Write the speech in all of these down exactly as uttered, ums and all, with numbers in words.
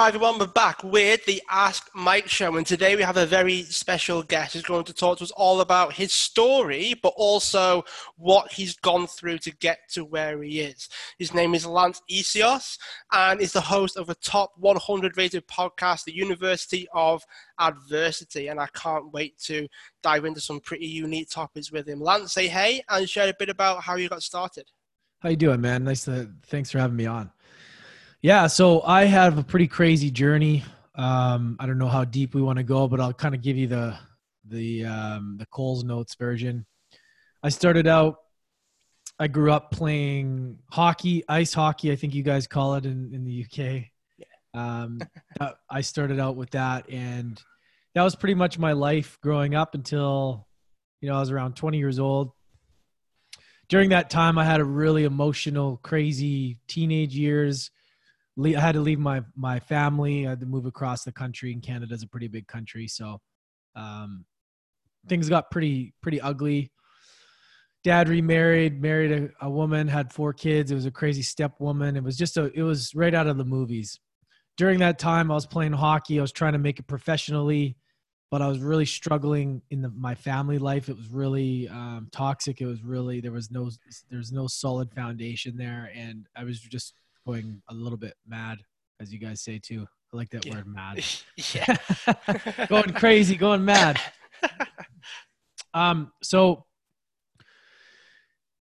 Hi everyone, we're back with the Ask Mike show, and today we have a very special guest who's going to talk to us all about his story, but also what he's gone through to get to where he is. His name is Lance Essihos, and is the host of a top one hundred rated podcast, The University of Adversity, and I can't wait to dive into some pretty unique topics with him. Lance, say hey, and share a bit about how you got started. How you doing, man? Nice to, thanks for having me on. Yeah, so I have a pretty crazy journey. Um, I don't know how deep we want to go, but I'll kind of give you the the um, the Coles Notes version. I started out, I grew up playing hockey, ice hockey, I think you guys call it in, in the U K. Um, I started out with that, and that was pretty much my life growing up until, you know, I was around twenty years old. During that time, I had a really emotional, crazy teenage years. I had to leave my, my family. I had to move across the country, and Canada's a pretty big country. So um, things got pretty, pretty ugly. Dad remarried, married a, a woman, had four kids. It was a crazy stepwoman. It was just a, it was right out of the movies. During that time, I was playing hockey. I was trying to make it professionally, but I was really struggling in the, my family life. It was really um, toxic. It was really, there was no, there's no solid foundation there. And I was just going a little bit mad, as you guys say too. I like that yeah. word, mad. Yeah. Going crazy, going mad. Um, so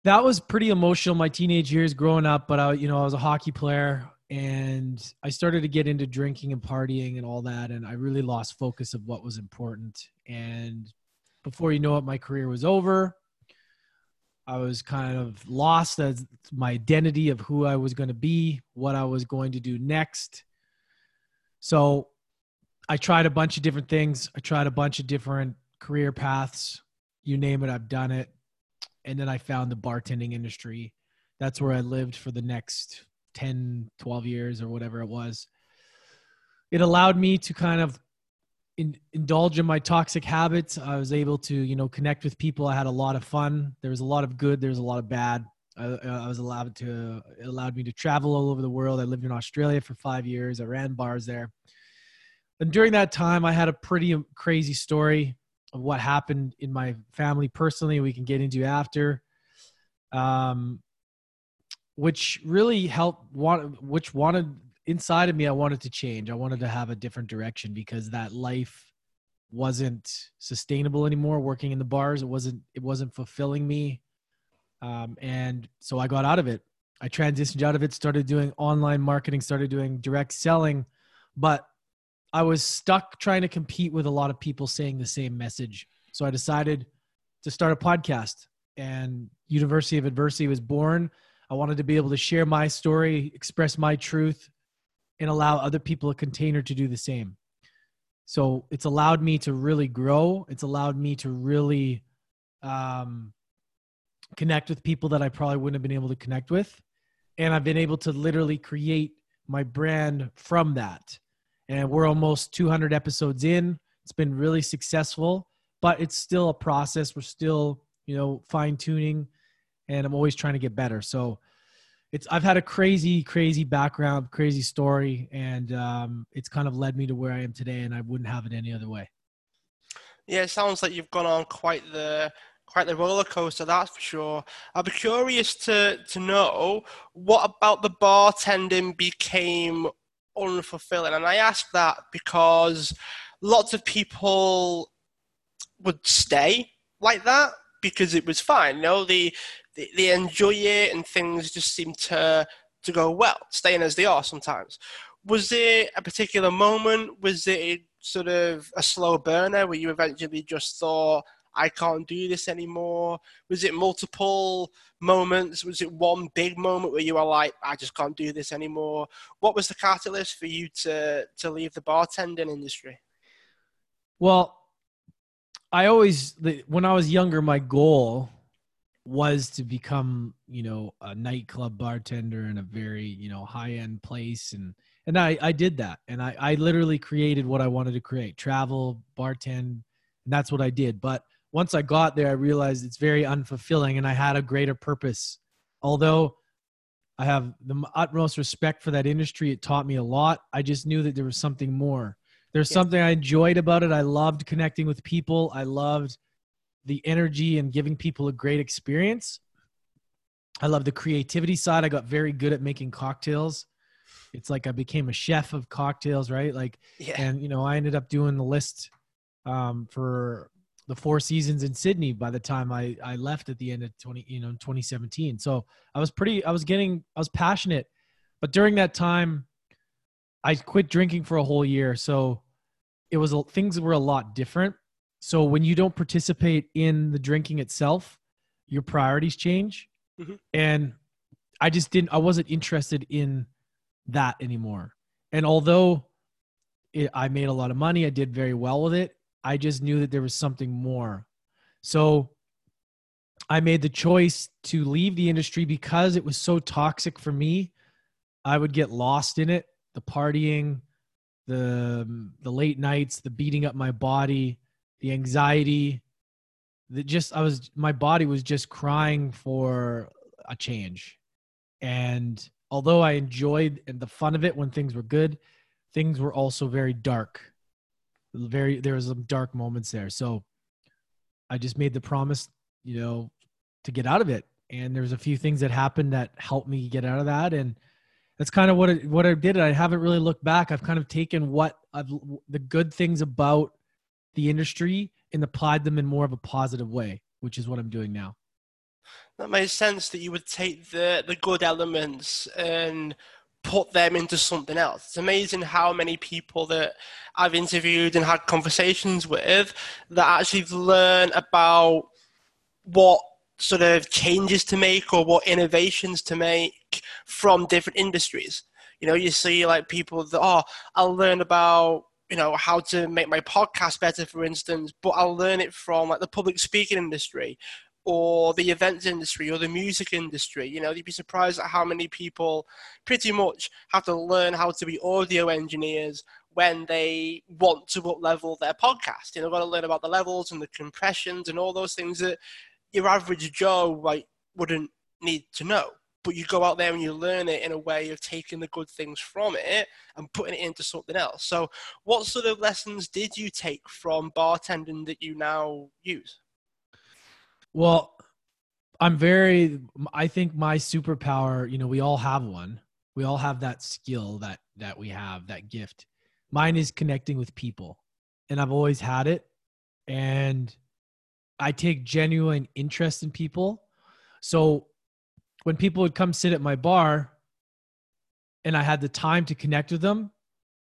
that was pretty emotional my teenage years growing up, but I, you know, I was a hockey player, and I started to get into drinking and partying and all that, and I really lost focus of what was important. And before you know it, my career was over. I was kind of lost as my identity of who I was going to be, what I was going to do next. So I tried a bunch of different things. I tried a bunch of different career paths. You name it, I've done it. And then I found the bartending industry. That's where I lived for the next ten, twelve years or whatever it was. It allowed me to kind of In, indulge in my toxic habits. I was able to, you know, connect with people. I had a lot of fun. There was a lot of good. There was a lot of bad. I, I was allowed to, it allowed me to travel all over the world. I lived in Australia for five years. I ran bars there. And during that time, I had a pretty crazy story of what happened in my family personally, we can get into after, um, which really helped, which wanted inside of me, I wanted to change. I wanted to have a different direction because that life wasn't sustainable anymore. Working in the bars, it wasn't, it wasn't fulfilling me. Um, and so I got out of it. I transitioned out of it, started doing online marketing, started doing direct selling, but I was stuck trying to compete with a lot of people saying the same message. So I decided to start a podcast, and University of Adversity was born. I wanted to be able to share my story, express my truth, and allow other people a container to do the same. So it's allowed me to really grow. It's allowed me to really um, connect with people that I probably wouldn't have been able to connect with. And I've been able to literally create my brand from that. And we're almost two hundred episodes in. It's been really successful, but it's still a process. We're still, you know, fine tuning, and I'm always trying to get better. So It's, I've had a crazy, crazy background, crazy story, and um, it's kind of led me to where I am today, and I wouldn't have it any other way. Yeah, it sounds like you've gone on quite the quite the roller coaster, that's for sure. I'd be curious to to know what about the bartending became unfulfilling, and I ask that because lots of people would stay like that because it was fine. You know, the They, they enjoy it, and things just seem to to go well, staying as they are sometimes. Was it a particular moment? Was it sort of a slow burner where you eventually just thought, I can't do this anymore? Was it multiple moments? Was it one big moment where you were like, I just can't do this anymore? What was the catalyst for you to to leave the bartending industry? Well, I always, when I was younger, my goal was to become, you know, a nightclub bartender in a very, you know, high-end place. And, and I, I did that. And I, I literally created what I wanted to create, travel, bartend, and that's what I did. But once I got there, I realized it's very unfulfilling, and I had a greater purpose. Although I have the utmost respect for that industry. It taught me a lot. I just knew that there was something more. There's yes. something I enjoyed about it. I loved connecting with people. I loved the energy and giving people a great experience. I love the creativity side. I got very good at making cocktails. It's like I became a chef of cocktails, right? Like, yeah. and you know, I ended up doing the list um, for the Four Seasons in Sydney by the time I, I left at the end of twenty, you know, twenty seventeen. So I was pretty, I was getting, I was passionate, but during that time I quit drinking for a whole year. So it was, things were a lot different. So when you don't participate in the drinking itself, your priorities change. Mm-hmm. And I just didn't, I wasn't interested in that anymore. And although it, I made a lot of money, I did very well with it. I just knew that there was something more. So I made the choice to leave the industry because it was so toxic for me. I would get lost in it. The partying, the, the late nights, the beating up my body, the anxiety, that just, I was, my body was just crying for a change. And although I enjoyed the fun of it when things were good, things were also very dark. Very, there was some dark moments there. So I just made the promise, you know, to get out of it. And there's a few things that happened that helped me get out of that. And that's kind of what it, what I did. I haven't really looked back. I've kind of taken what I've, the good things about the industry and applied them in more of a positive way, which is what I'm doing now. That makes sense that you would take the, the good elements and put them into something else. It's amazing how many people that I've interviewed and had conversations with that actually learn about what sort of changes to make or what innovations to make from different industries. You know, you see like people that, oh, I'll learn about, you know, how to make my podcast better, for instance, but I'll learn it from like the public speaking industry or the events industry or the music industry. You know, you'd be surprised at how many people pretty much have to learn how to be audio engineers when they want to up-level their podcast. You know, they've got to learn about the levels and the compressions and all those things that your average Joe like wouldn't need to know. But you go out there and you learn it in a way of taking the good things from it and putting it into something else. So what sort of lessons did you take from bartending that you now use? Well, I'm very, I think my superpower, you know, we all have one. We all have that skill that, that we have, that gift. Mine is connecting with people, and I've always had it. And I take genuine interest in people. So when people would come sit at my bar and I had the time to connect with them,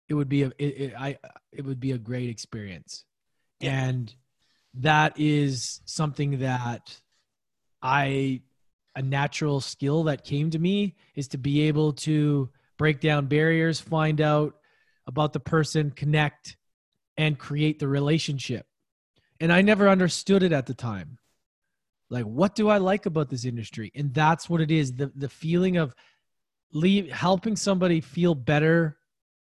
it would be a, it, it, I, it would be a great experience. Yeah. And that is something that I, a natural skill that came to me is to be able to break down barriers, find out about the person, connect, and create the relationship. And I never understood it at the time. Like, what do I like about this industry? And that's what it is. The, the feeling of leave, helping somebody feel better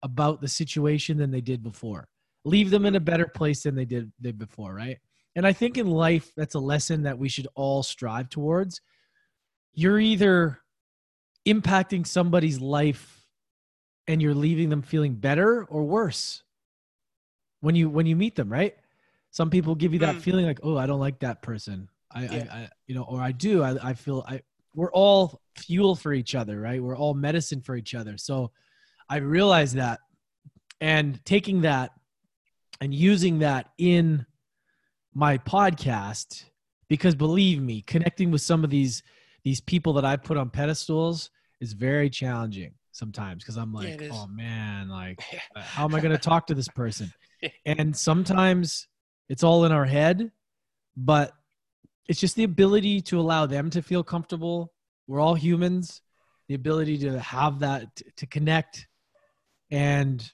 about the situation than they did before. Leave them in a better place than they did, did before, right? And I think in life, that's a lesson that we should all strive towards. You're either impacting somebody's life and you're leaving them feeling better or worse when you, when you meet them, right? Some people give you that feeling like, oh, I don't like that person. I, yeah. I, I you know, or I do, I, I feel I, we're all fuel for each other, right? We're all medicine for each other. So I realized that, and taking that and using that in my podcast, because believe me, connecting with some of these, these people that I put on pedestals is very challenging sometimes. Cause I'm like, yeah, oh man, like how am I going to talk to this person? And sometimes it's all in our head, but it's just the ability to allow them to feel comfortable. We're all humans, the ability to have that, to connect. And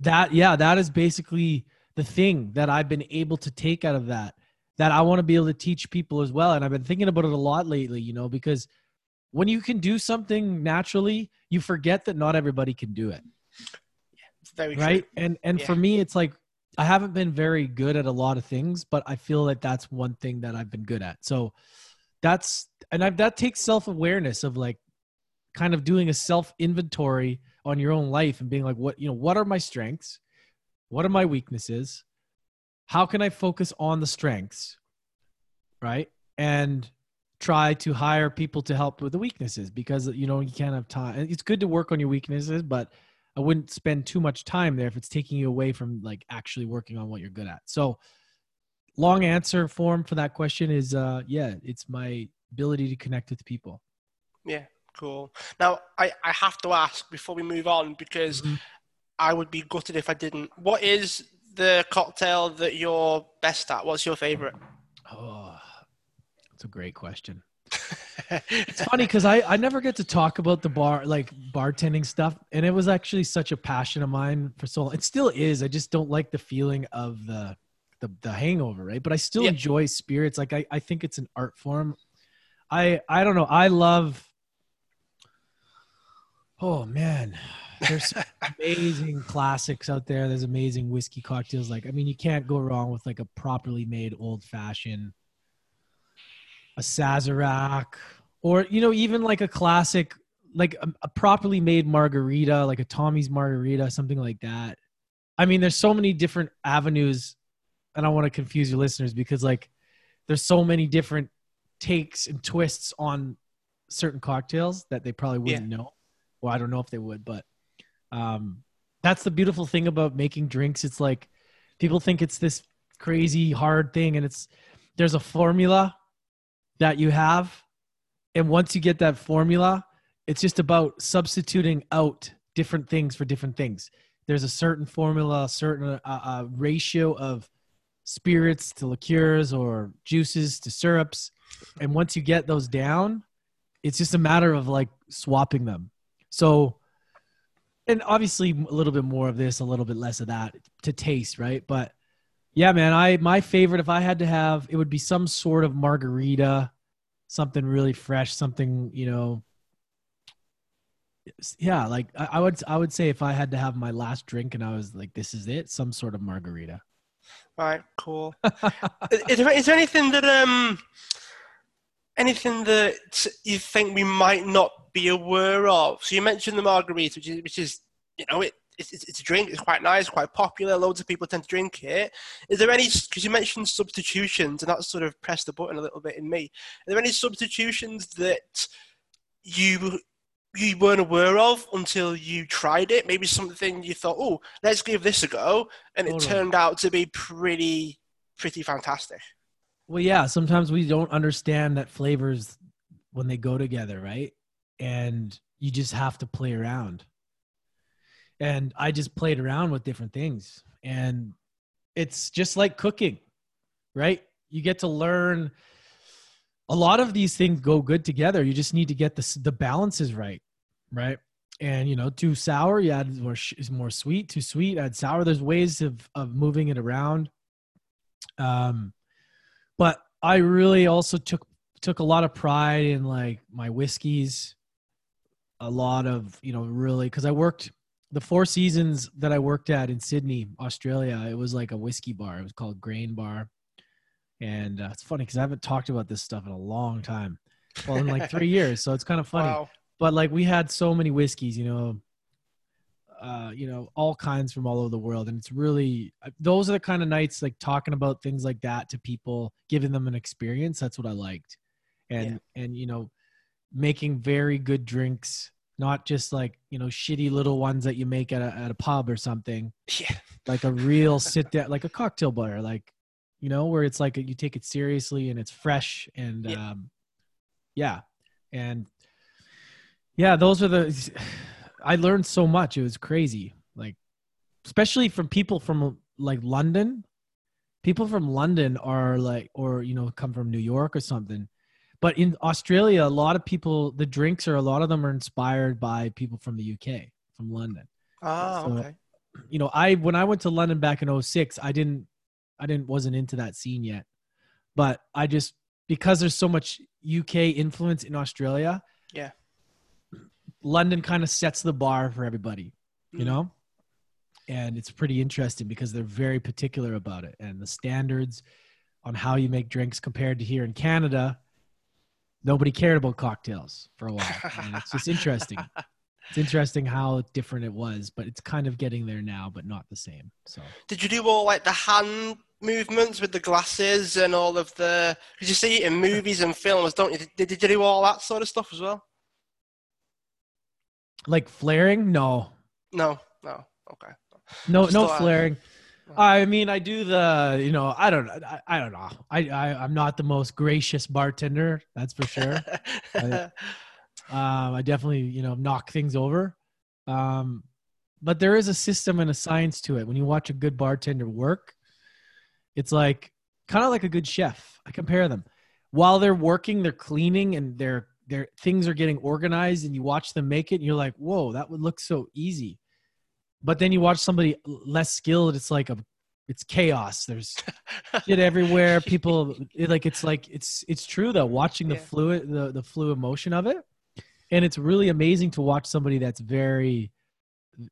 that, yeah, that is basically the thing that I've been able to take out of that, that I want to be able to teach people as well. And I've been thinking about it a lot lately, you know, because when you can do something naturally, you forget that not everybody can do it. Yeah, it's very right. True. And, and yeah. for me, it's like, I haven't been very good at a lot of things, but I feel that that's one thing that I've been good at. So that's, and I've, that takes self-awareness of like kind of doing a self inventory on your own life and being like, what, you know, what are my strengths? What are my weaknesses? How can I focus on the strengths? Right. And try to hire people to help with the weaknesses, because, you know, you can't have time. It's good to work on your weaknesses, but I wouldn't spend too much time there if it's taking you away from like actually working on what you're good at. So long answer form for that question is, uh, yeah, it's my ability to connect with people. Yeah. Cool. Now I, I have to ask before we move on, because mm-hmm. I would be gutted if I didn't. What is the cocktail that you're best at? What's your favorite? Oh, that's a great question. It's funny because I, I never get to talk about the bar, like bartending stuff. And it was actually such a passion of mine for so long. It still is. I just don't like the feeling of the, the, the hangover, right? But I still yeah. enjoy spirits. Like I, I think it's an art form. I, I don't know. I love, oh man, there's amazing classics out there. There's amazing whiskey cocktails. Like, I mean, you can't go wrong with like a properly made old fashioned, a Sazerac, or, you know, even like a classic, like a, a properly made margarita, like a Tommy's margarita, something like that. I mean, there's so many different avenues, and I want to confuse your listeners because like there's so many different takes and twists on certain cocktails that they probably wouldn't yeah. know. Well, I don't know if they would, but um, that's the beautiful thing about making drinks. It's like people think it's this crazy hard thing, and it's there's a formula that you have. And once you get that formula, it's just about substituting out different things for different things. There's a certain formula, a certain uh, uh, ratio of spirits to liqueurs or juices to syrups. And once you get those down, it's just a matter of like swapping them. So, and obviously a little bit more of this, a little bit less of that to taste, right? But yeah, man, I, my favorite, if I had to have, it would be some sort of margarita, something really fresh, something, you know, yeah, like I, I would, I would say if I had to have my last drink and I was like, this is it, some sort of margarita. All right, cool. is, there, is there anything that, um, anything that you think we might not be aware of? So you mentioned the margarita, which is, which is you know, it, it's, it's a drink. It's quite nice, quite popular. Loads of people tend to drink it. Is there any, because you mentioned substitutions, and that sort of pressed the button a little bit in me. Are there any substitutions that you you weren't aware of until you tried it? Maybe something you thought, oh, let's give this a go. And Hold it on. turned out to be pretty, pretty fantastic. Well, yeah, sometimes we don't understand that flavors when they go together, right? And you just have to play around. And I just played around with different things. And it's just like cooking, right? You get to learn a lot of these things go good together. You just need to get the, the balances right, right? And, you know, too sour, you add more, is more sweet, too sweet, add sour. There's ways of, of moving it around. Um. But I really also took took a lot of pride in like my whiskeys, a lot of, you know, really, because I worked the Four Seasons that I worked at in Sydney, Australia. It was like a whiskey bar. It was called Grain Bar. And uh, it's funny because I haven't talked about this stuff in a long time. Well, in like three years. So it's kind of funny. Wow. But like we had so many whiskeys, you know, uh, you know, all kinds from all over the world. And it's really, those are the kind of nights like talking about things like that to people, giving them an experience. That's what I liked. And, yeah. and, you know, making very good drinks, not just like, you know, shitty little ones that you make at a, at a pub or something. Yeah. Like a real sit down, like a cocktail bar, like, you know, where it's like, you take it seriously and it's fresh and, yeah. um, yeah. And yeah, those are the, I learned so much. It was crazy. Like, especially from people from like London, people from London are like, or, you know, come from New York or something. But in Australia, a lot of people, the drinks are, a lot of them are inspired by people from the U K, from London. Oh, so, okay. You know, I, when I went to London back in oh six, I didn't, I didn't, wasn't into that scene yet, but I just, because there's so much U K influence in Australia. Yeah. London kind of sets the bar for everybody, you know, and it's pretty interesting because they're very particular about it, and the standards on how you make drinks compared to here in Canada nobody cared about cocktails for a while. I mean, it's just interesting. It's interesting how different it was, but it's kind of getting there now, but not the same. So did you do all like the hand movements with the glasses and all of the, because you see it in movies and films, don't you? Did, did you do all that sort of stuff as well? Like flaring? No. No, no. Okay. No, no flaring. I mean, I do the, you know, I don't, I, I don't know. I, I, I'm not the most gracious bartender. That's for sure. I, um, I definitely, you know, knock things over. Um, but there is a system and a science to it. When you watch a good bartender work, it's like kind of like a good chef. I compare them while they're working, they're cleaning and they're, they're things are getting organized and you watch them make it and you're like, whoa, that would look so easy. But then you watch somebody less skilled. It's like a, it's chaos. There's shit everywhere. People it like, it's like, it's, it's true though. Watching the yeah. fluid, the, the fluid motion of it. And it's really amazing to watch somebody that's very,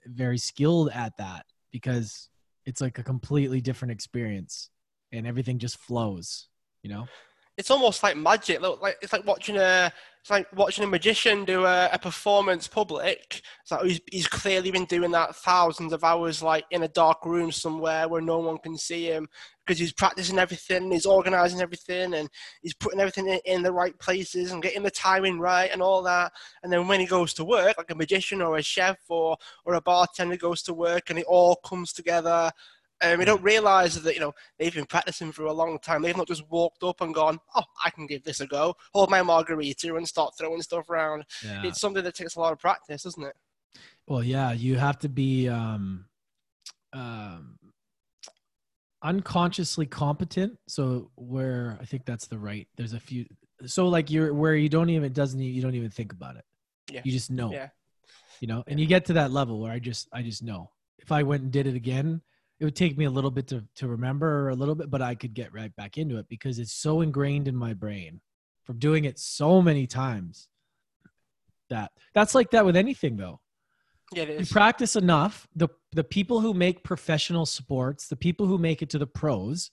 very skilled at that because it's like a completely different experience and everything just flows, you know? It's almost like magic. Like it's like watching a, it's like watching a magician do a, a performance public. It's like he's, he's clearly been doing that thousands of hours, like in a dark room somewhere where no one can see him, because he's practicing everything, he's organising everything, and he's putting everything in, in the right places and getting the timing right and all that. And then when he goes to work, like a magician or a chef or or a bartender goes to work, and it all comes together. And um, we don't realize that, you know, they've been practicing for a long time. They've not just walked up and gone, oh, I can give this a go. Hold my margarita and start throwing stuff around. Yeah. It's something that takes a lot of practice, doesn't it? Well, yeah, you have to be um, um, unconsciously competent. So where I think that's the right, there's a few. So like you're where you don't even, doesn't, you don't even think about it. Yeah. You just know, yeah. you know, and yeah. you get to that level where I just, I just know if I went and did it again, it would take me a little bit to, to remember a little bit, but I could get right back into it because it's so ingrained in my brain from doing it so many times that that's like that with anything though. Yeah, it is. You practice enough. The, the people who make professional sports, the people who make it to the pros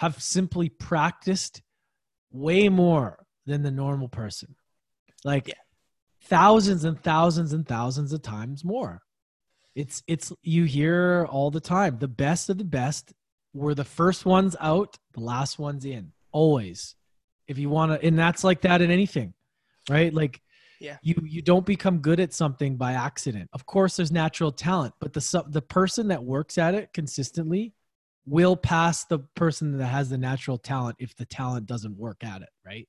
have simply practiced way more than the normal person. Like yeah. thousands and thousands and thousands of times more. It's, it's, you hear all the time, the best of the best were the first ones out, the last ones in, always. If you want to, and that's like that in anything, right? Like yeah. you, you don't become good at something by accident. Of course there's natural talent, but the, the person that works at it consistently will pass the person that has the natural talent if the talent doesn't work at it. Right.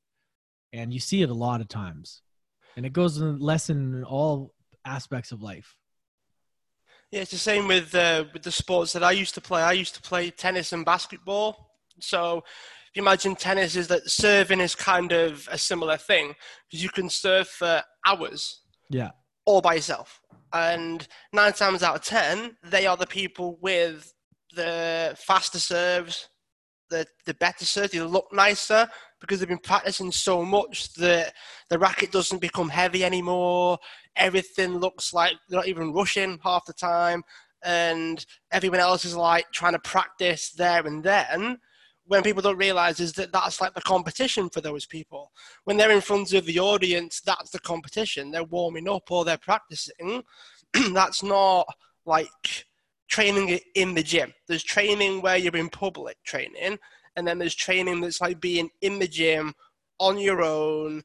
And you see it a lot of times and it goes in lesson in all aspects of life. Yeah, it's the same with uh, with the sports that I used to play. I used to play tennis and basketball. So if you imagine tennis is that serving is kind of a similar thing because you can serve for hours yeah, all by yourself. And nine times out of ten, they are the people with the faster serves, the, the better serves, they look nicer because they've been practicing so much that the racket doesn't become heavy anymore. Everything looks like they're not even rushing half the time. And everyone else is like trying to practice there and then. When people don't realize is that that's like the competition for those people. When they're in front of the audience, that's the competition. They're warming up or they're practicing. That's not like training in the gym. There's training where you're in public training. And then there's training that's like being in the gym on your own,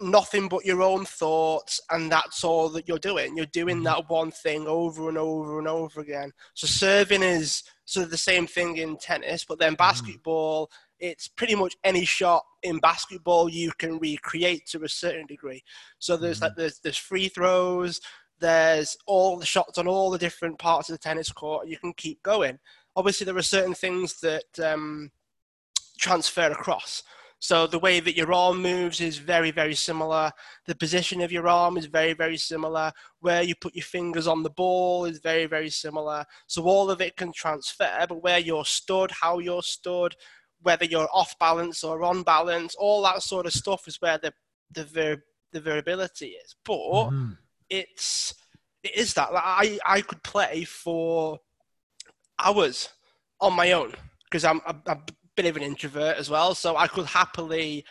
nothing but your own thoughts. And that's all that you're doing. You're doing that one thing over and over and over again. So serving is sort of the same thing in tennis, but then basketball, it's pretty much any shot in basketball you can recreate to a certain degree. So there's like, there's, there's free throws, there's all the shots on all the different parts of the tennis court. And you can keep going. Obviously there are certain things that, um, transfer across. So the way that your arm moves is very, very similar. The position of your arm is very, very similar. Where you put your fingers on the ball is very, very similar. So all of it can transfer, but where you're stood, how you're stood, whether you're off balance or on balance, all that sort of stuff is where the, the, ver- the variability is. But mm-hmm. it's, it is that. Like I, I could play for hours on my own because I'm, I'm, I'm bit of an introvert as well, so I could happily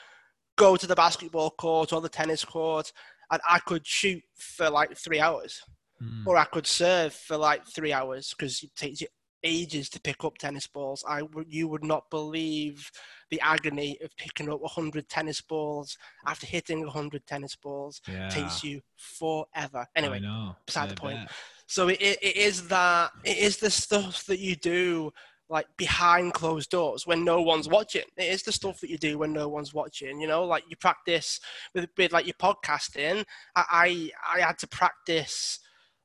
go to the basketball court or the tennis court, and I could shoot for like three hours mm. or I could serve for like three hours because it takes you ages to pick up tennis balls. I w- you would not believe the agony of picking up one hundred tennis balls after hitting one hundred tennis balls. Yeah. It takes you forever. Anyway, beside I the point. Bet. So it, it is that, it is the stuff that you do like behind closed doors when no one's watching. It is the stuff that you do when no one's watching, you know, like you practice with, with like your podcasting. I, I, I had to practice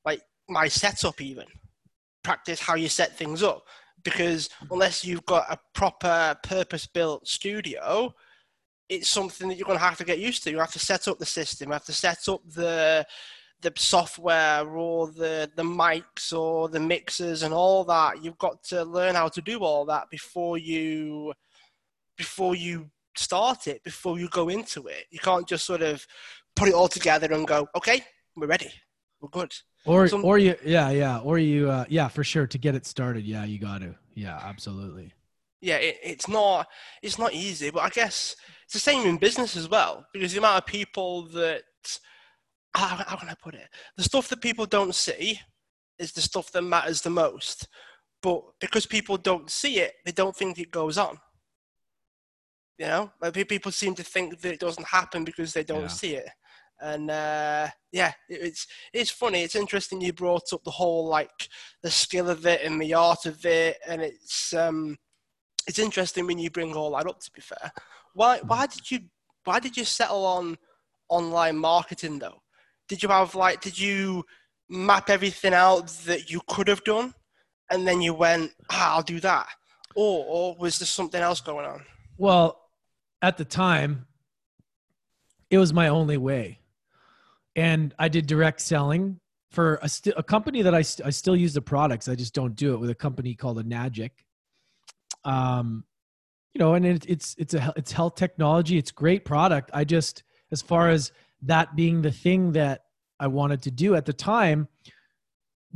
like my setup, even practice how you set things up, because unless you've got a proper purpose-built studio, it's something that you're going to have to get used to. You have to set up the system, you have to set up the the software or the, the mics or the mixers and all that. You've got to learn how to do all that before you, before you start it, before you go into it. You can't just sort of put it all together and go, okay, we're ready. We're good. Or, Some, or you, yeah, yeah. Or you, uh, yeah, for sure. To get it started. Yeah, you got to. Yeah, absolutely. Yeah. It, it's not, it's not easy, but I guess it's the same in business as well, because the amount of people that, How, how can I put it? The stuff that people don't see is the stuff that matters the most. But because people don't see it, they don't think it goes on. You know, like people seem to think that it doesn't happen because they don't yeah. see it. And uh, yeah, it, it's it's funny. It's interesting you brought up the whole like the skill of it and the art of it, and it's um, it's interesting when you bring all that up. To be fair, why why did you why did you settle on online marketing though? Did you have like, did you map everything out that you could have done and then you went, ah, I'll do that? Or, or was there something else going on? Well, at the time, it was my only way. And I did direct selling for a, st- a company that I, st- I still use the products. I just don't do it with a company called Enagic. Um, you know, and it, it's, it's a, it's health technology. It's great product. I just, as far as that being the thing that I wanted to do at the time,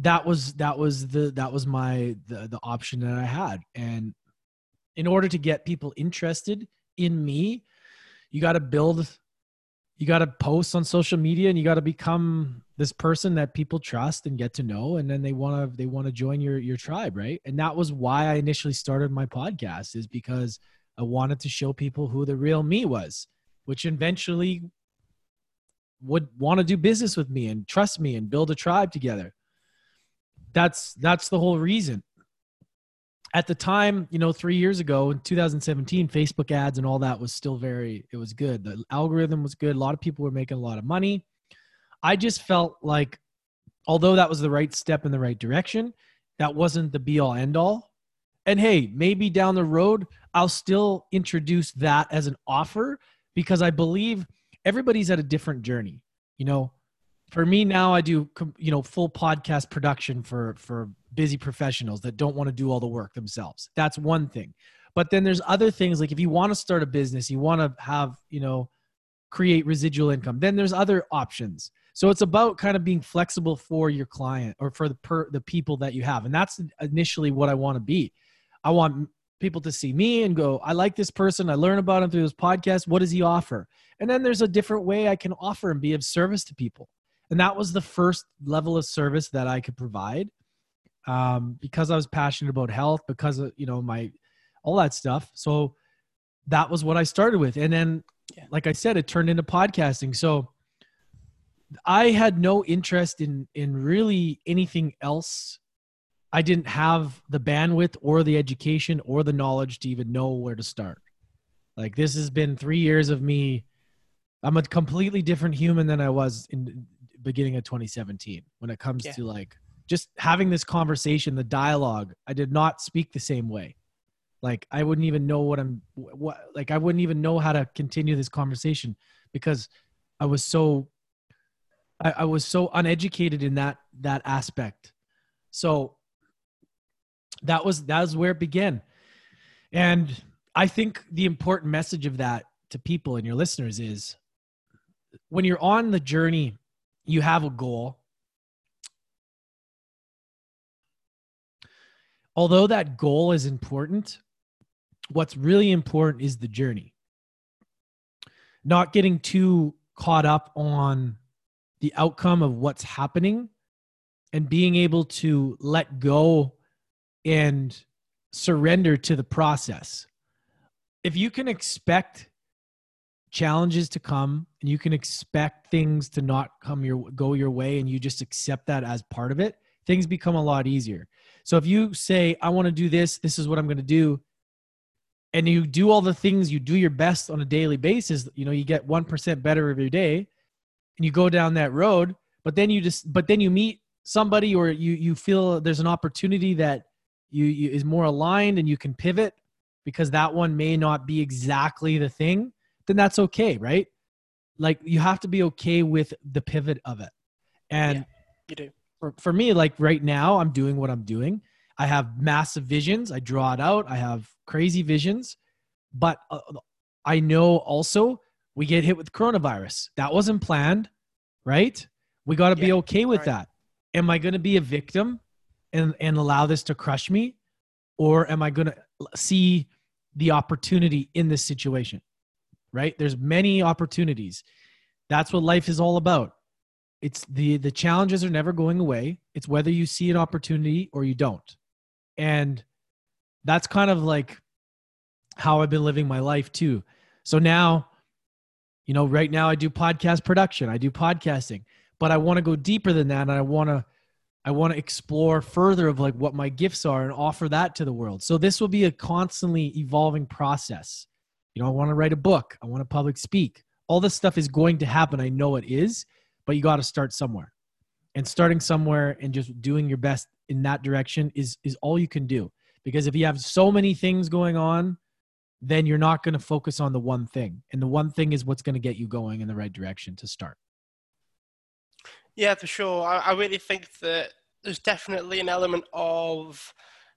that was, that was the, that was my, the, the option that I had. And in order to get people interested in me, you got to build, you got to post on social media, and you got to become this person that people trust and get to know. And then they want to, they want to join your, your tribe. Right. And that was why I initially started my podcast, is because I wanted to show people who the real me was, which eventually would want to do business with me and trust me and build a tribe together. That's, that's the whole reason. At the time, you know, three years ago in two thousand seventeen, Facebook ads and all that was still very, it was good. The algorithm was good. A lot of people were making a lot of money. I just felt like, although that was the right step in the right direction, that wasn't the be all end all. And hey, maybe down the road, I'll still introduce that as an offer, because I believe everybody's at a different journey. You know, for me now, I do, you know, full podcast production for, for busy professionals that don't want to do all the work themselves. That's one thing. But then there's other things, like if you want to start a business, you want to have, you know, create residual income, then there's other options. So it's about kind of being flexible for your client or for the per, the people that you have. And that's initially what I want to be. I want people to see me and go, I like this person. I learn about him through this podcast. What does he offer? And then there's a different way I can offer and be of service to people. And that was the first level of service that I could provide, um, because I was passionate about health, because of, you know, my, all that stuff. So that was what I started with. And then, yeah. like I said, it turned into podcasting. So I had no interest in, in really anything else. I didn't have the bandwidth or the education or the knowledge to even know where to start. Like, this has been three years of me. I'm a completely different human than I was in the beginning of twenty seventeen when it comes yeah. to like just having this conversation, the dialogue. I did not speak the same way. Like, I wouldn't even know what I'm what, like, I wouldn't even know how to continue this conversation because I was so, I, I was so uneducated in that, that aspect. So That was, that was where it began. And I think the important message of that to people and your listeners is when you're on the journey, you have a goal. Although that goal is important, what's really important is the journey. not getting too caught up on the outcome of what's happening and being able to let go and surrender to the process. If you can expect challenges to come and you can expect things to not come your go your way and you just accept that as part of it, things become a lot easier. So if you say, I want to do this, this is what I'm going to do, and you do all the things, you do your best on a daily basis, you know, you get one percent better every day and you go down that road, but then you just, but then you meet somebody or you, you feel there's an opportunity that you, you is more aligned and you can pivot because that one may not be exactly the thing, then that's okay, right? Like you have to be okay with the pivot of it. And yeah, you do. For, for me, like right now, I'm doing what I'm doing. I have massive visions. I draw it out. I have crazy visions, but uh, I know also we get hit with coronavirus. That wasn't planned, right? We got to yeah, be okay with right. that. Am I going to be a victim and, and allow this to crush me? Or am I going to see the opportunity in this situation, right? There's many opportunities. That's what life is all about. It's the, the challenges are never going away. It's whether you see an opportunity or you don't. And that's kind of like how I've been living my life too. So now, you know, right now I do podcast production, I do podcasting, but I want to go deeper than that. And I want to, I want to explore further of like what my gifts are and offer that to the world. So this will be a constantly evolving process. You know, I want to write a book. I want to public speak. All this stuff is going to happen. I know it is, but you got to start somewhere, and starting somewhere and just doing your best in that direction is, is all you can do. Because if you have so many things going on, then you're not going to focus on the one thing. And the one thing is what's going to get you going in the right direction to start. Yeah, for sure. I, I really think that there's definitely an element of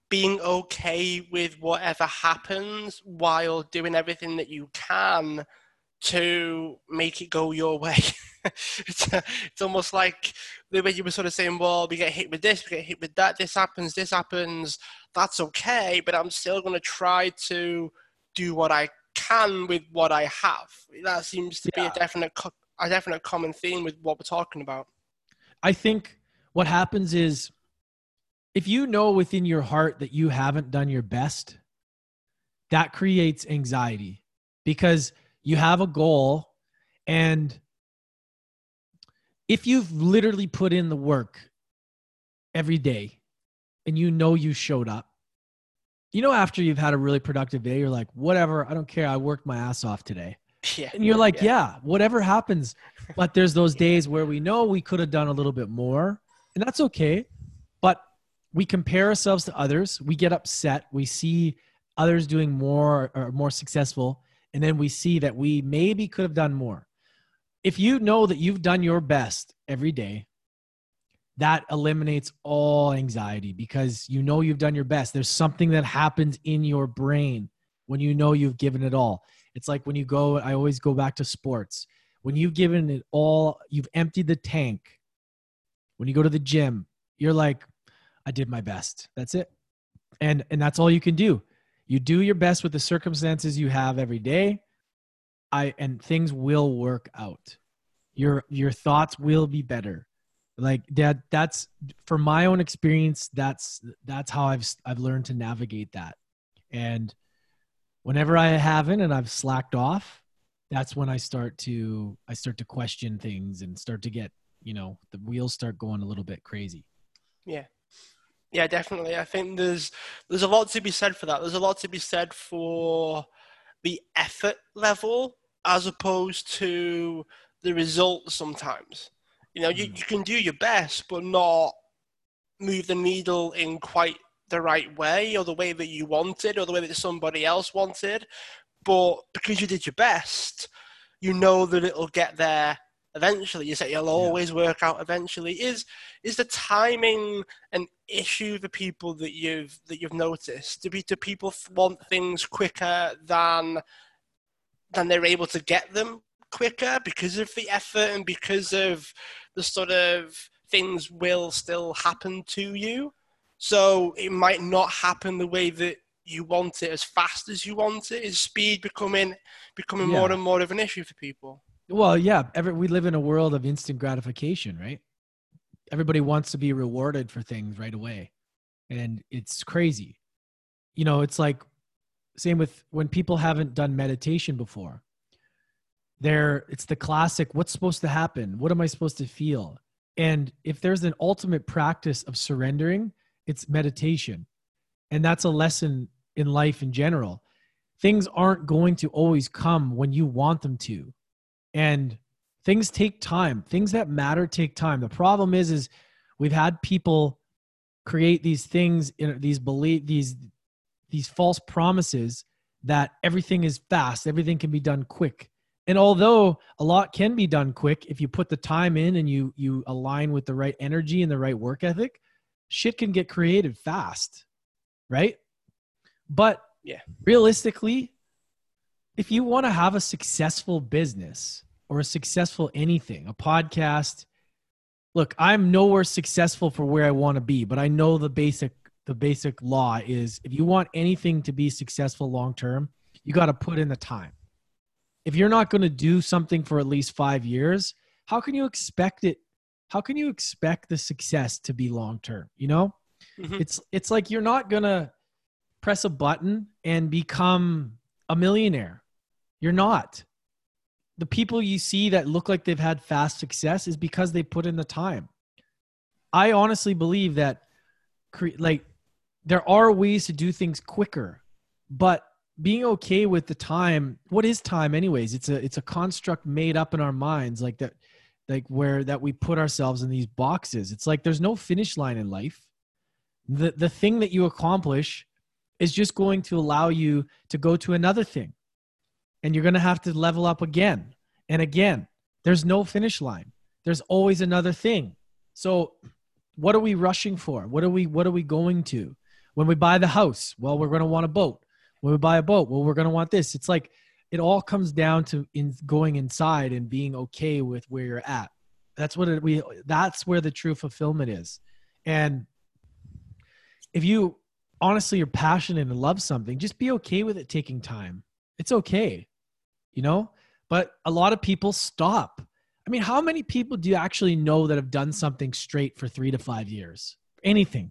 being okay with whatever happens while doing everything that you can to make it go your way. it's, a, it's almost like the way you were sort of saying, well, we get hit with this, we get hit with that, this happens, this happens, that's okay, but I'm still going to try to do what I can with what I have. That seems to yeah. be a definite, a definite common theme with what we're talking about. I think what happens is if you know within your heart that you haven't done your best, that creates anxiety because you have a goal, and if you've literally put in the work every day and you know you showed up, you know, after you've had a really productive day, you're like, whatever, I don't care. I worked my ass off today. Yeah, and you're like, yeah, yeah whatever happens. But there's those yeah. days where we know we could have done a little bit more, and that's okay. But we compare ourselves to others. We get upset. We see others doing more or more successful. And then we see that we maybe could have done more. If you know that you've done your best every day, that eliminates all anxiety because you know you've done your best. There's something that happens in your brain when you know you've given it all. It's like when you go, I always go back to sports. When you've given it all, you've emptied the tank. When you go to the gym, you're like, I did my best. That's it. And, and that's all you can do. You do your best with the circumstances you have every day, I and things will work out. Your your thoughts will be better. Like that. That's from my own experience. That's that's how I've I've learned to navigate that. And whenever I haven't and I've slacked off, that's when I start to I start to question things and start to get, you know, the wheels start going a little bit crazy. Yeah. Yeah, definitely. I think there's there's a lot to be said for that. There's a lot to be said for the effort level as opposed to the results sometimes. You know, you, you can do your best, but not move the needle in quite the right way or the way that you wanted or the way that somebody else wanted. But because you did your best, you know that it'll get there eventually. You say it'll always work out eventually. Is is the timing an issue for people that you've that you've noticed? Do, be, do people want things quicker than than they're able to get them quicker because of the effort and because of the sort of things will still happen to you? So it might not happen the way that you want it as fast as you want it? Is speed becoming becoming yeah. more and more of an issue for people? Well, yeah. Every, we live in a world of instant gratification, right? Everybody wants to be rewarded for things right away. And it's crazy. You know, it's like same with when people haven't done meditation before. They're, it's the classic, what's supposed to happen? What am I supposed to feel? And if there's an ultimate practice of surrendering, it's meditation. And that's a lesson in life in general. Things aren't going to always come when you want them to. And things take time. Things that matter take time. The problem is, is we've had people create these things, these belief, these, these false promises that everything is fast. Everything can be done quick. And although a lot can be done quick, if you put the time in and you, you align with the right energy and the right work ethic, shit can get created fast, right? But yeah. realistically, if you want to have a successful business or a successful anything, a podcast, look, I'm nowhere successful for where I want to be, but I know the basic, the basic law is if you want anything to be successful long-term, you got to put in the time. If you're not going to do something for at least five years, how can you expect it? How can you expect the success to be long-term? You know, mm-hmm. it's, it's like, you're not going to press a button and become a millionaire. You're not. The people you see that look like they've had fast success is because they put in the time. I honestly believe that cre- like there are ways to do things quicker, but being okay with the time, what is time anyways? It's a, it's a construct made up in our minds like that, like where that we put ourselves in these boxes. It's like, there's no finish line in life. The, the thing that you accomplish is just going to allow you to go to another thing. And you're going to have to level up again and again. There's no finish line. There's always another thing. So what are we rushing for? What are we, what are we going to? When we buy the house, well, we're going to want a boat. When we buy a boat, well, we're going to want this. It's like, it all comes down to in going inside and being okay with where you're at. That's what it, we, that's where the true fulfillment is. And if you honestly are passionate and love something, just be okay with it taking time. It's okay. You know, but a lot of people stop. I mean, how many people do you actually know that have done something straight for three to five years? Anything.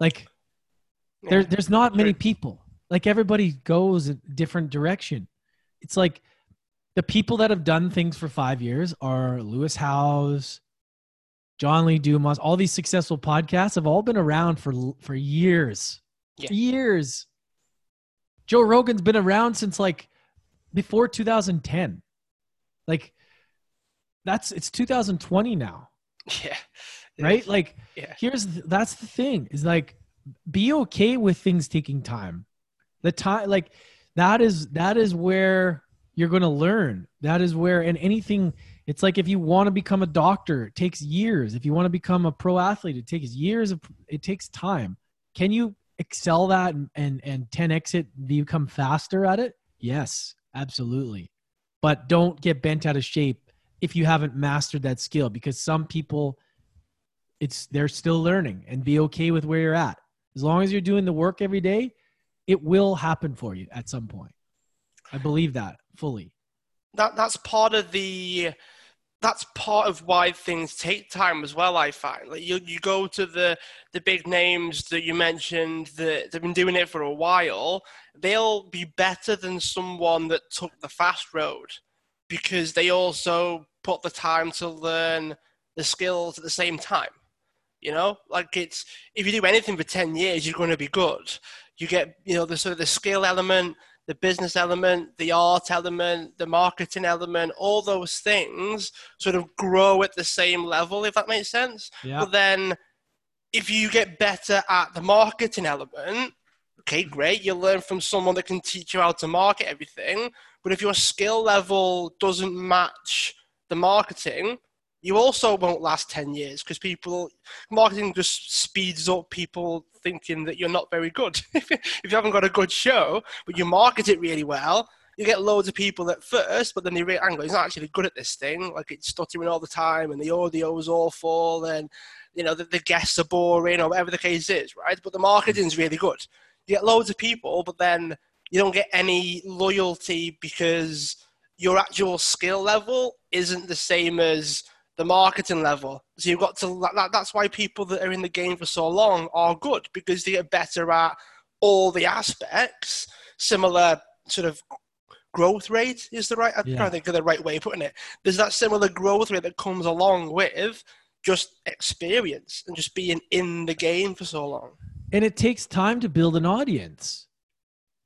Like, There, there's not many people. Like everybody goes a different direction. It's like the people that have done things for five years are Lewis Howes, John Lee Dumas, all these successful podcasts have all been around for, for years, yeah. years. Joe Rogan's been around since like before two thousand ten. Like that's, it's two thousand twenty now. Yeah. Right. Like yeah. here's, that's the thing is like, be okay with things taking time. The time, like that is, that is where you're going to learn. That is where, and anything, it's like, if you want to become a doctor, it takes years. If you want to become a pro athlete, it takes years. Of, it takes time. Can you excel that and, and, and ten X it, become faster at it? Yes, absolutely. But don't get bent out of shape if you haven't mastered that skill, because some people it's, they're still learning, and be okay with where you're at. As long as you're doing the work every day, it will happen for you at some point. I believe that fully. That that's part of the, that's part of why things take time as well, I find. Like you you go to the, the big names that you mentioned that they've been doing it for a while, they'll be better than someone that took the fast road because they also put the time to learn the skills at the same time. You know, like it's, if you do anything for ten years, you're going to be good. You get, you know, the sort of the skill element, the business element, the art element, the marketing element, all those things sort of grow at the same level, if that makes sense. Yeah. But then if you get better at the marketing element, okay, great. You learn from someone that can teach you how to market everything. But if your skill level doesn't match the marketing, you also won't last ten years because people, marketing just speeds up people thinking that you're not very good. If you haven't got a good show, but you market it really well, you get loads of people at first, but then they really angry. He's not actually good at this thing. Like it's stuttering all the time and the audio is awful and, you know, the, the guests are boring or whatever the case is, right? But the marketing's really good. you get loads of people, but then you don't get any loyalty because your actual skill level isn't the same as the marketing level. So you've got to, that, that's why people that are in the game for so long are good, because they get better at all the aspects. Similar sort of growth rate is the right, I'm yeah. trying to think of the right way of putting it. There's that similar growth rate that comes along with just experience and just being in the game for so long. And it takes time to build an audience.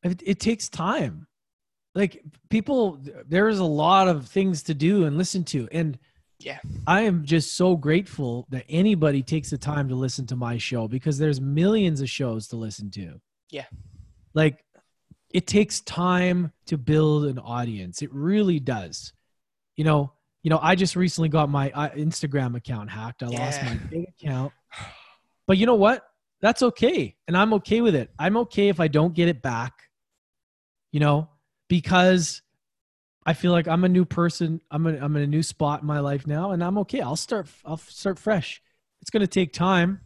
It, it takes time. Like people, there is a lot of things to do and listen to. And yeah, I am just so grateful that anybody takes the time to listen to my show, because there's millions of shows to listen to. Yeah. Like it takes time to build an audience. It really does. You know, you know, I just recently got my Instagram account hacked. I yeah. lost my big account, but you know what? That's okay. And I'm okay with it. I'm okay if I don't get it back, you know, because I feel like I'm a new person. I'm in, I'm in a new spot in my life now, and I'm okay. I'll start, I'll start fresh. It's going to take time,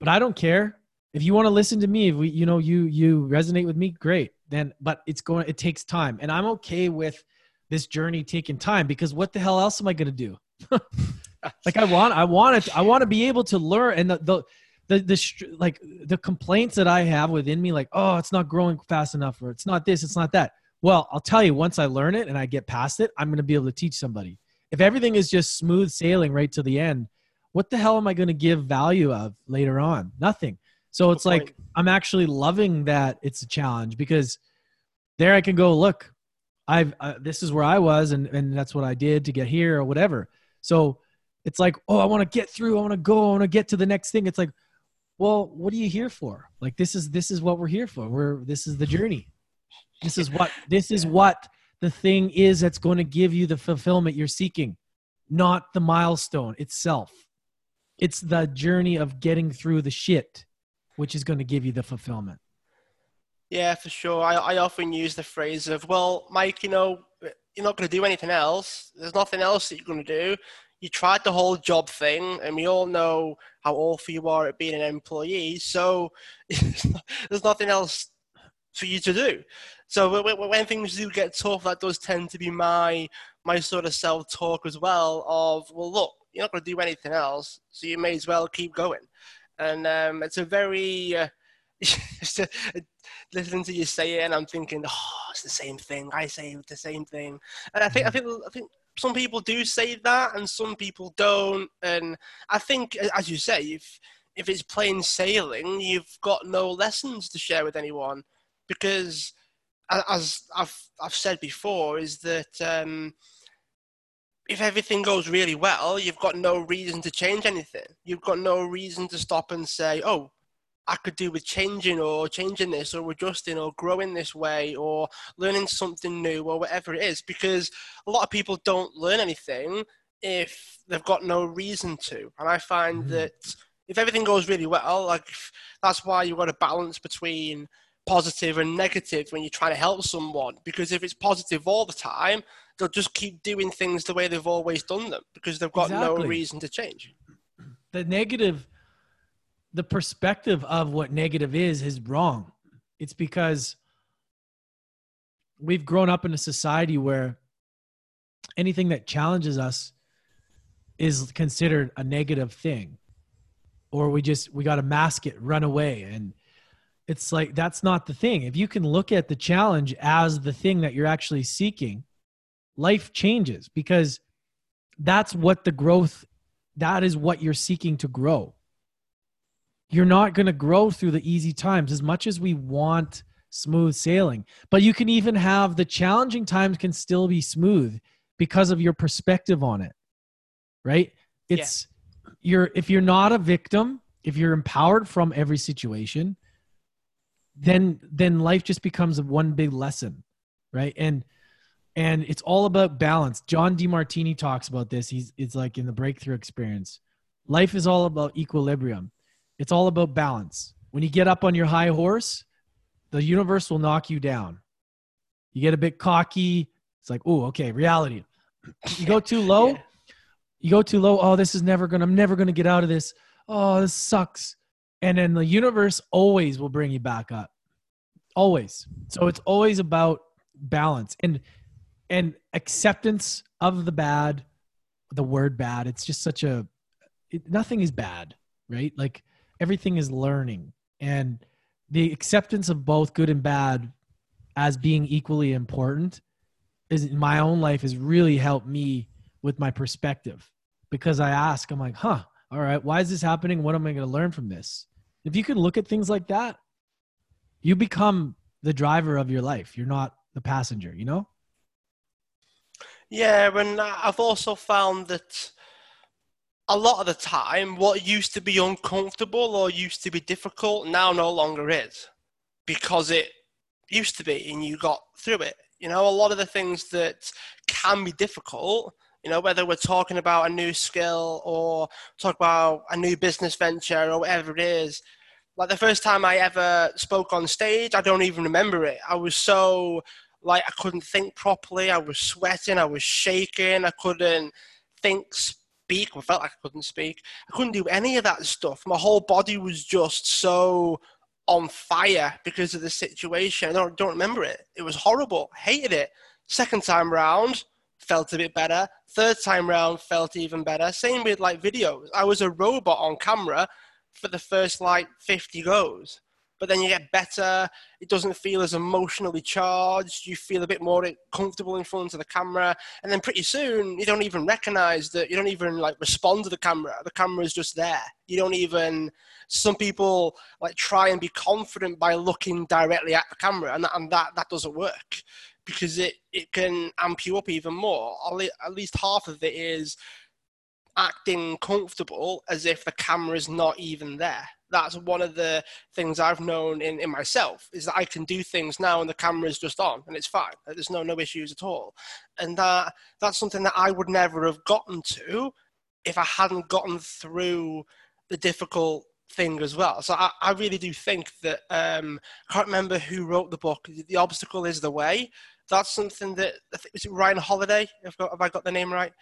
but I don't care. If you want to listen to me, if we, you know, you, you resonate with me, great. Then, but it's going, it takes time, and I'm okay with this journey taking time, because what the hell else am I going to do? Like I want, I want to, I want to be able to learn. And the, the, The, the, like the complaints that I have within me, like, oh, it's not growing fast enough, or it's not this, it's not that. Well, I'll tell you, once I learn it and I get past it, I'm going to be able to teach somebody. If everything is just smooth sailing right to the end, what the hell am I going to give value of later on? Nothing. So it's like, point. I'm actually loving that it's a challenge, because there I can go, look, I've, uh, this is where I was, and, and that's what I did to get here or whatever. So it's like, oh, I want to get through. I want to go. I want to get to the next thing. It's like, well, what are you here for? Like, this is, this is what we're here for. We're, this is the journey. This is what, this is what the thing is that's going to give you the fulfillment you're seeking, not the milestone itself. It's the journey of getting through the shit, which is going to give you the fulfillment. Yeah, for sure. I, I often use the phrase of, well, Mike, you know, you're not going to do anything else. There's nothing else that you're going to do. You tried the whole job thing, and we all know how awful you are at being an employee. So there's nothing else for you to do. So when things do get tough, that does tend to be my my sort of self-talk as well of, well, look, you're not going to do anything else, so you may as well keep going. And um, it's a very, uh, listening to you say it, and I'm thinking, oh, it's the same thing. I say the same thing. And I think, I think, I think, some people do say that and some people don't. And I think, as you say, if, if it's plain sailing, you've got no lessons to share with anyone, because as I've, I've said before, is that um, if everything goes really well, you've got no reason to change anything. You've got no reason to stop and say, oh, I could do with changing or changing this or adjusting or growing this way or learning something new or whatever it is, because a lot of people don't learn anything if they've got no reason to. And I find mm-hmm. that if everything goes really well, like that's why you've got a balance between positive and negative when you're trying to help someone, because if it's positive all the time, they'll just keep doing things the way they've always done them because they've got exactly. no reason to change. The negative... The perspective of what negative is, is wrong. It's because we've grown up in a society where anything that challenges us is considered a negative thing, or we just, we got to mask it, run away. And it's like, that's not the thing. If you can look at the challenge as the thing that you're actually seeking, life changes, because that's what the growth, that is what you're seeking to grow. You're not going to grow through the easy times as much as we want smooth sailing, but you can even have the challenging times can still be smooth because of your perspective on it, right? It's yeah. you're, if you're not a victim, if you're empowered from every situation, then, then life just becomes one big lesson, right? And, and it's all about balance. John Demartini talks about this. He's, it's like in the Breakthrough Experience, life is all about equilibrium. It's all about balance. When you get up on your high horse, the universe will knock you down. You get a bit cocky. It's like, oh, okay, reality. You go too low. Yeah. You go too low. Oh, this is never going to, I'm never going to get out of this. Oh, this sucks. And then the universe always will bring you back up. Always. So it's always about balance and and acceptance of the bad, the word bad. It's just such a, it, nothing is bad, right? Like everything is learning, and the acceptance of both good and bad as being equally important is in my own life has really helped me with my perspective, because I ask, I'm like, huh, all right, why is this happening? What am I going to learn from this? If you can look at things like that, you become the driver of your life. You're not the passenger, you know? Yeah, and I've also found that a lot of the time, what used to be uncomfortable or used to be difficult now no longer is, because it used to be and you got through it. You know, a lot of the things that can be difficult, you know, whether we're talking about a new skill or talk about a new business venture or whatever it is, like the first time I ever spoke on stage, I don't even remember it. I was so, like, I couldn't think properly. I was sweating. I was shaking. I couldn't think, speak. I felt like I couldn't speak. I couldn't do any of that stuff. My whole body was just so on fire because of the situation. I don't, don't remember it. It was horrible. I hated it. Second time round, felt a bit better. Third time round, felt even better. Same with, like, videos. I was a robot on camera for the first like fifty goes, but then you get better. It doesn't feel as emotionally charged. You feel a bit more comfortable in front of the camera. And then pretty soon you don't even recognize that. You don't even like respond to the camera. The camera is just there. You don't even, some people like try and be confident by looking directly at the camera, and that, and that, that doesn't work, because it, it can amp you up even more. At least half of it is acting comfortable as if the camera is not even there. That's one of the things I've known in, in myself, is that I can do things now and the camera is just on and it's fine. There's no, no issues at all. And that, that's something that I would never have gotten to if I hadn't gotten through the difficult thing as well. So I, I really do think that, um, I can't remember who wrote the book, The Obstacle is the Way. That's something that, I think, was it Ryan Holiday? Have I got the name right?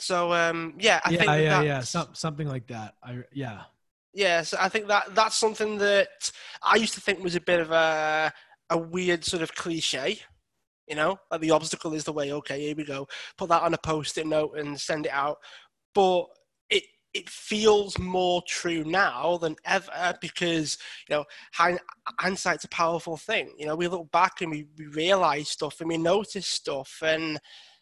So, um, yeah, I yeah, think that yeah, yeah. Some, something like that. I, yeah. Yeah. So I think that that's something that I used to think was a bit of a, a weird sort of cliche, you know, like the obstacle is the way. Okay, here we go. Put that on a post-it note and send it out. But it, it feels more true now than ever, because, you know, hind, hindsight's a powerful thing. You know, we look back and we, we realize stuff and we notice stuff, and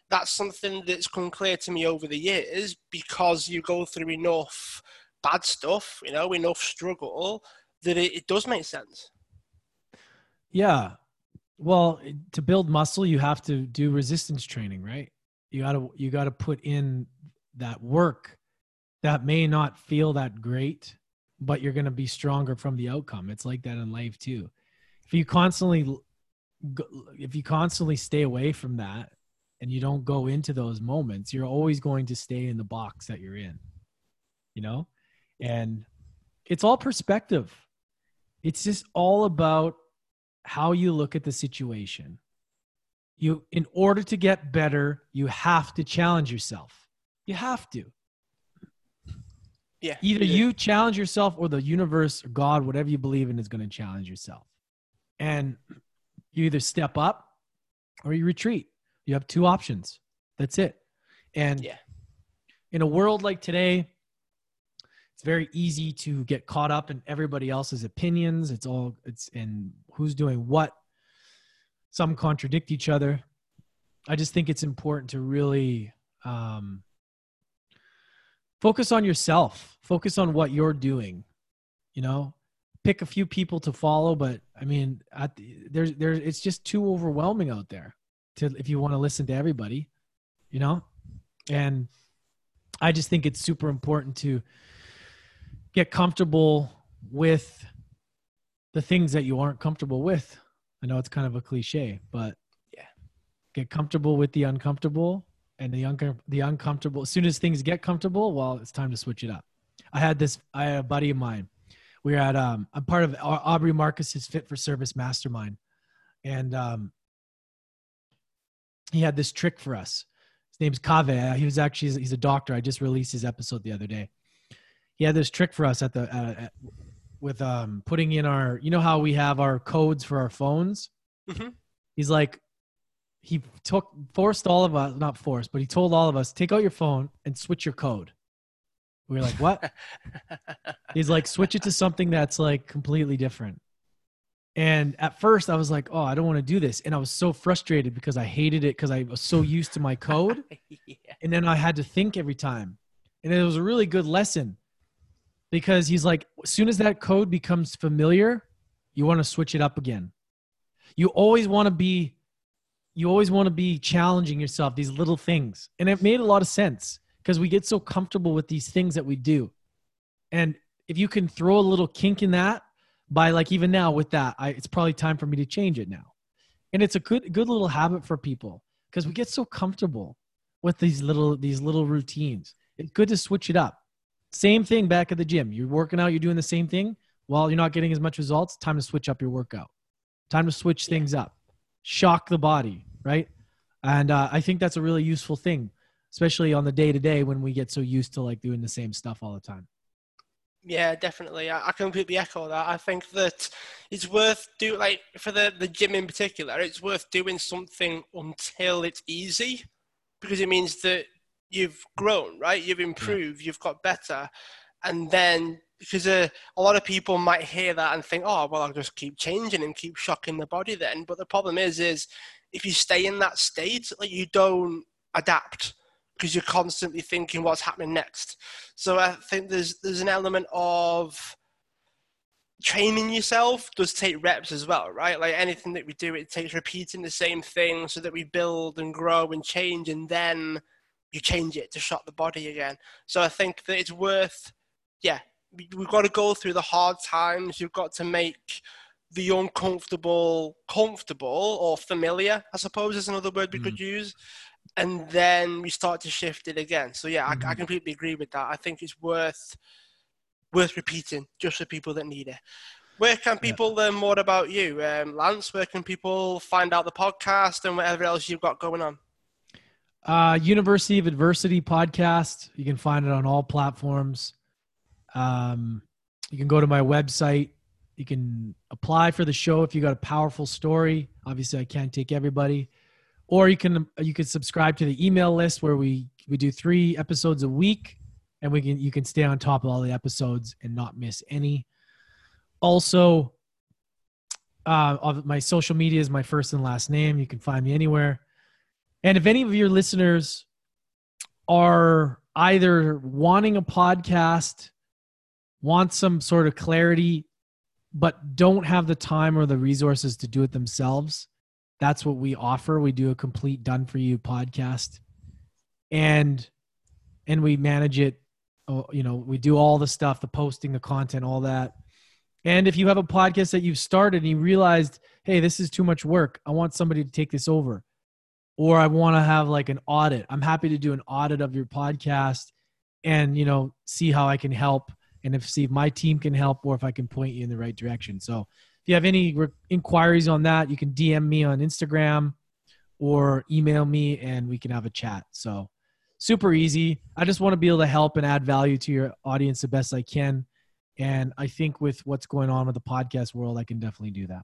that's something that's come clear to me over the years, because you go through enough bad stuff, you know, enough struggle, that it, it does make sense. Yeah. Well, to build muscle, you have to do resistance training, right? You gotta, you gotta put in that work that may not feel that great, but you're going to be stronger from the outcome. It's like that in life too. If you constantly, if you constantly stay away from that, and you don't go into those moments, you're always going to stay in the box that you're in, you know? And it's all perspective. It's just all about how you look at the situation. You, in order to get better, you have to challenge yourself. You have to. Yeah. Either you challenge yourself, or the universe or God, whatever you believe in, is going to challenge yourself. And you either step up or you retreat. You have two options. That's it. And yeah, in a world like today, it's very easy to get caught up in everybody else's opinions. It's all, it's in who's doing what. Some contradict each other. I just think it's important to really um, focus on yourself. Focus on what you're doing. You know, pick a few people to follow, but I mean, at the, there's, there's, it's just too overwhelming out there. To, if you want to listen to everybody, you know? And I just think it's super important to get comfortable with the things that you aren't comfortable with. I know it's kind of a cliche, but yeah, get comfortable with the uncomfortable, and the, un- the uncomfortable. As soon as things get comfortable, well, it's time to switch it up. I had this, I had a buddy of mine. We were at, um, I'm part of Aubrey Marcus's Fit for Service Mastermind. And, um, he had this trick for us. His name's Kaveh. He was actually, he's a doctor. I just released his episode the other day. He had this trick for us at the, uh, at, with um, putting in our, you know how we have our codes for our phones? Mm-hmm. He's like, he took forced all of us, not forced, but he told all of us, take out your phone and switch your code. We were like, what? He's like, switch it to something that's like completely different. And at first I was like, oh, I don't want to do this. And I was so frustrated because I hated it because I was so used to my code. Yeah. And then I had to think every time. And it was a really good lesson because he's like, as soon as that code becomes familiar, you want to switch it up again. You always want to be, you always want to be challenging yourself, these little things. And it made a lot of sense because we get so comfortable with these things that we do. And if you can throw a little kink in that, by like even now with that, I, it's probably time for me to change it now. And it's a good, good little habit for people because we get so comfortable with these little, these little routines. It's good to switch it up. Same thing back at the gym. You're working out, you're doing the same thing. Well, you're not getting as much results. Time to switch up your workout. Time to switch things up. Shock the body, right? And uh, I think that's a really useful thing, especially on the day-to-day when we get so used to like doing the same stuff all the time. Yeah, definitely. I, I completely echo that. I think that it's worth do like for the, the gym in particular, it's worth doing something until it's easy because it means that you've grown, right? You've improved, you've got better. And then because uh, a lot of people might hear that and think, oh, well, I'll just keep changing and keep shocking the body then. But the problem is, is if you stay in that state, like you don't adapt. Because you're constantly thinking what's happening next. So I think there's there's an element of training yourself does take reps as well, right? Like anything that we do, it takes repeating the same thing so that we build and grow and change, and then you change it to shock the body again. So I think that it's worth, yeah, we've got to go through the hard times. You've got to make the uncomfortable comfortable or familiar, I suppose is another word we mm. could use. And then we start to shift it again. So yeah, I, I completely agree with that. I think it's worth worth repeating just for people that need it. Where can people yeah. learn more about you, um, Lance? Where can people find out the podcast and whatever else you've got going on? Uh, University of Adversity podcast. You can find it on all platforms. Um, you can go to my website. You can apply for the show if you got a powerful story. Obviously, I can't take everybody. Or you can you can subscribe to the email list where we, we do three episodes a week, and we can you can stay on top of all the episodes and not miss any. Also, uh, of my social media is my first and last name. You can find me anywhere. And if any of your listeners are either wanting a podcast, want some sort of clarity, but don't have the time or the resources to do it themselves, that's what we offer. We do a complete done for you podcast, and, and we manage it. You know, we do all the stuff, the posting, the content, all that. And if you have a podcast that you've started and you realized, hey, this is too much work. I want somebody to take this over, or I want to have like an audit. I'm happy to do an audit of your podcast and, you know, see how I can help. And if, see if my team can help, or if I can point you in the right direction. So if you have any re- inquiries on that, you can D M me on Instagram or email me and we can have a chat. So super easy. I just want to be able to help and add value to your audience the best I can. And I think with what's going on with the podcast world, I can definitely do that.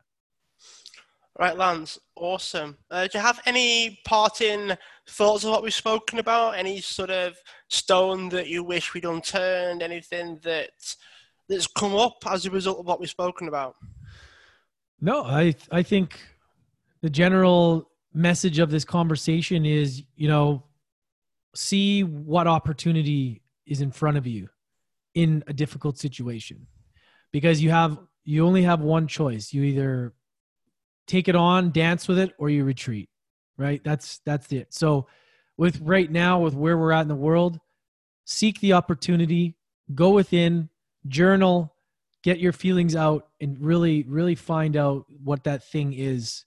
All right, Lance. Awesome. Uh, do you have any parting thoughts of what we've spoken about? Any sort of stone that you wish we'd unturned? Anything that that's come up as a result of what we've spoken about? No, I I think the general message of this conversation is, you know, see what opportunity is in front of you in a difficult situation, because you have you only have one choice. You either take it on, dance with it, or you retreat, right? That's that's it. So with right now, with where we're at in the world, seek the opportunity, go within, journal, get your feelings out, and really, really find out what that thing is.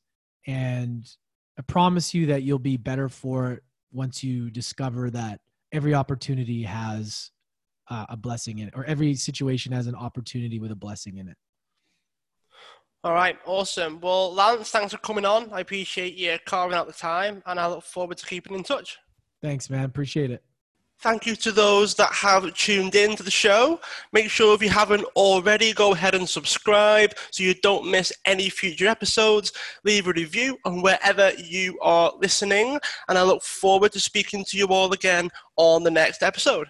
And I promise you that you'll be better for it once you discover that every opportunity has uh, a blessing in it, or every situation has an opportunity with a blessing in it. All right. Awesome. Well, Lance, thanks for coming on. I appreciate you carving out the time, and I look forward to keeping in touch. Thanks, man. Appreciate it. Thank you to those that have tuned in to the show. Make sure if you haven't already, go ahead and subscribe so you don't miss any future episodes. Leave a review on wherever you are listening, and I look forward to speaking to you all again on the next episode.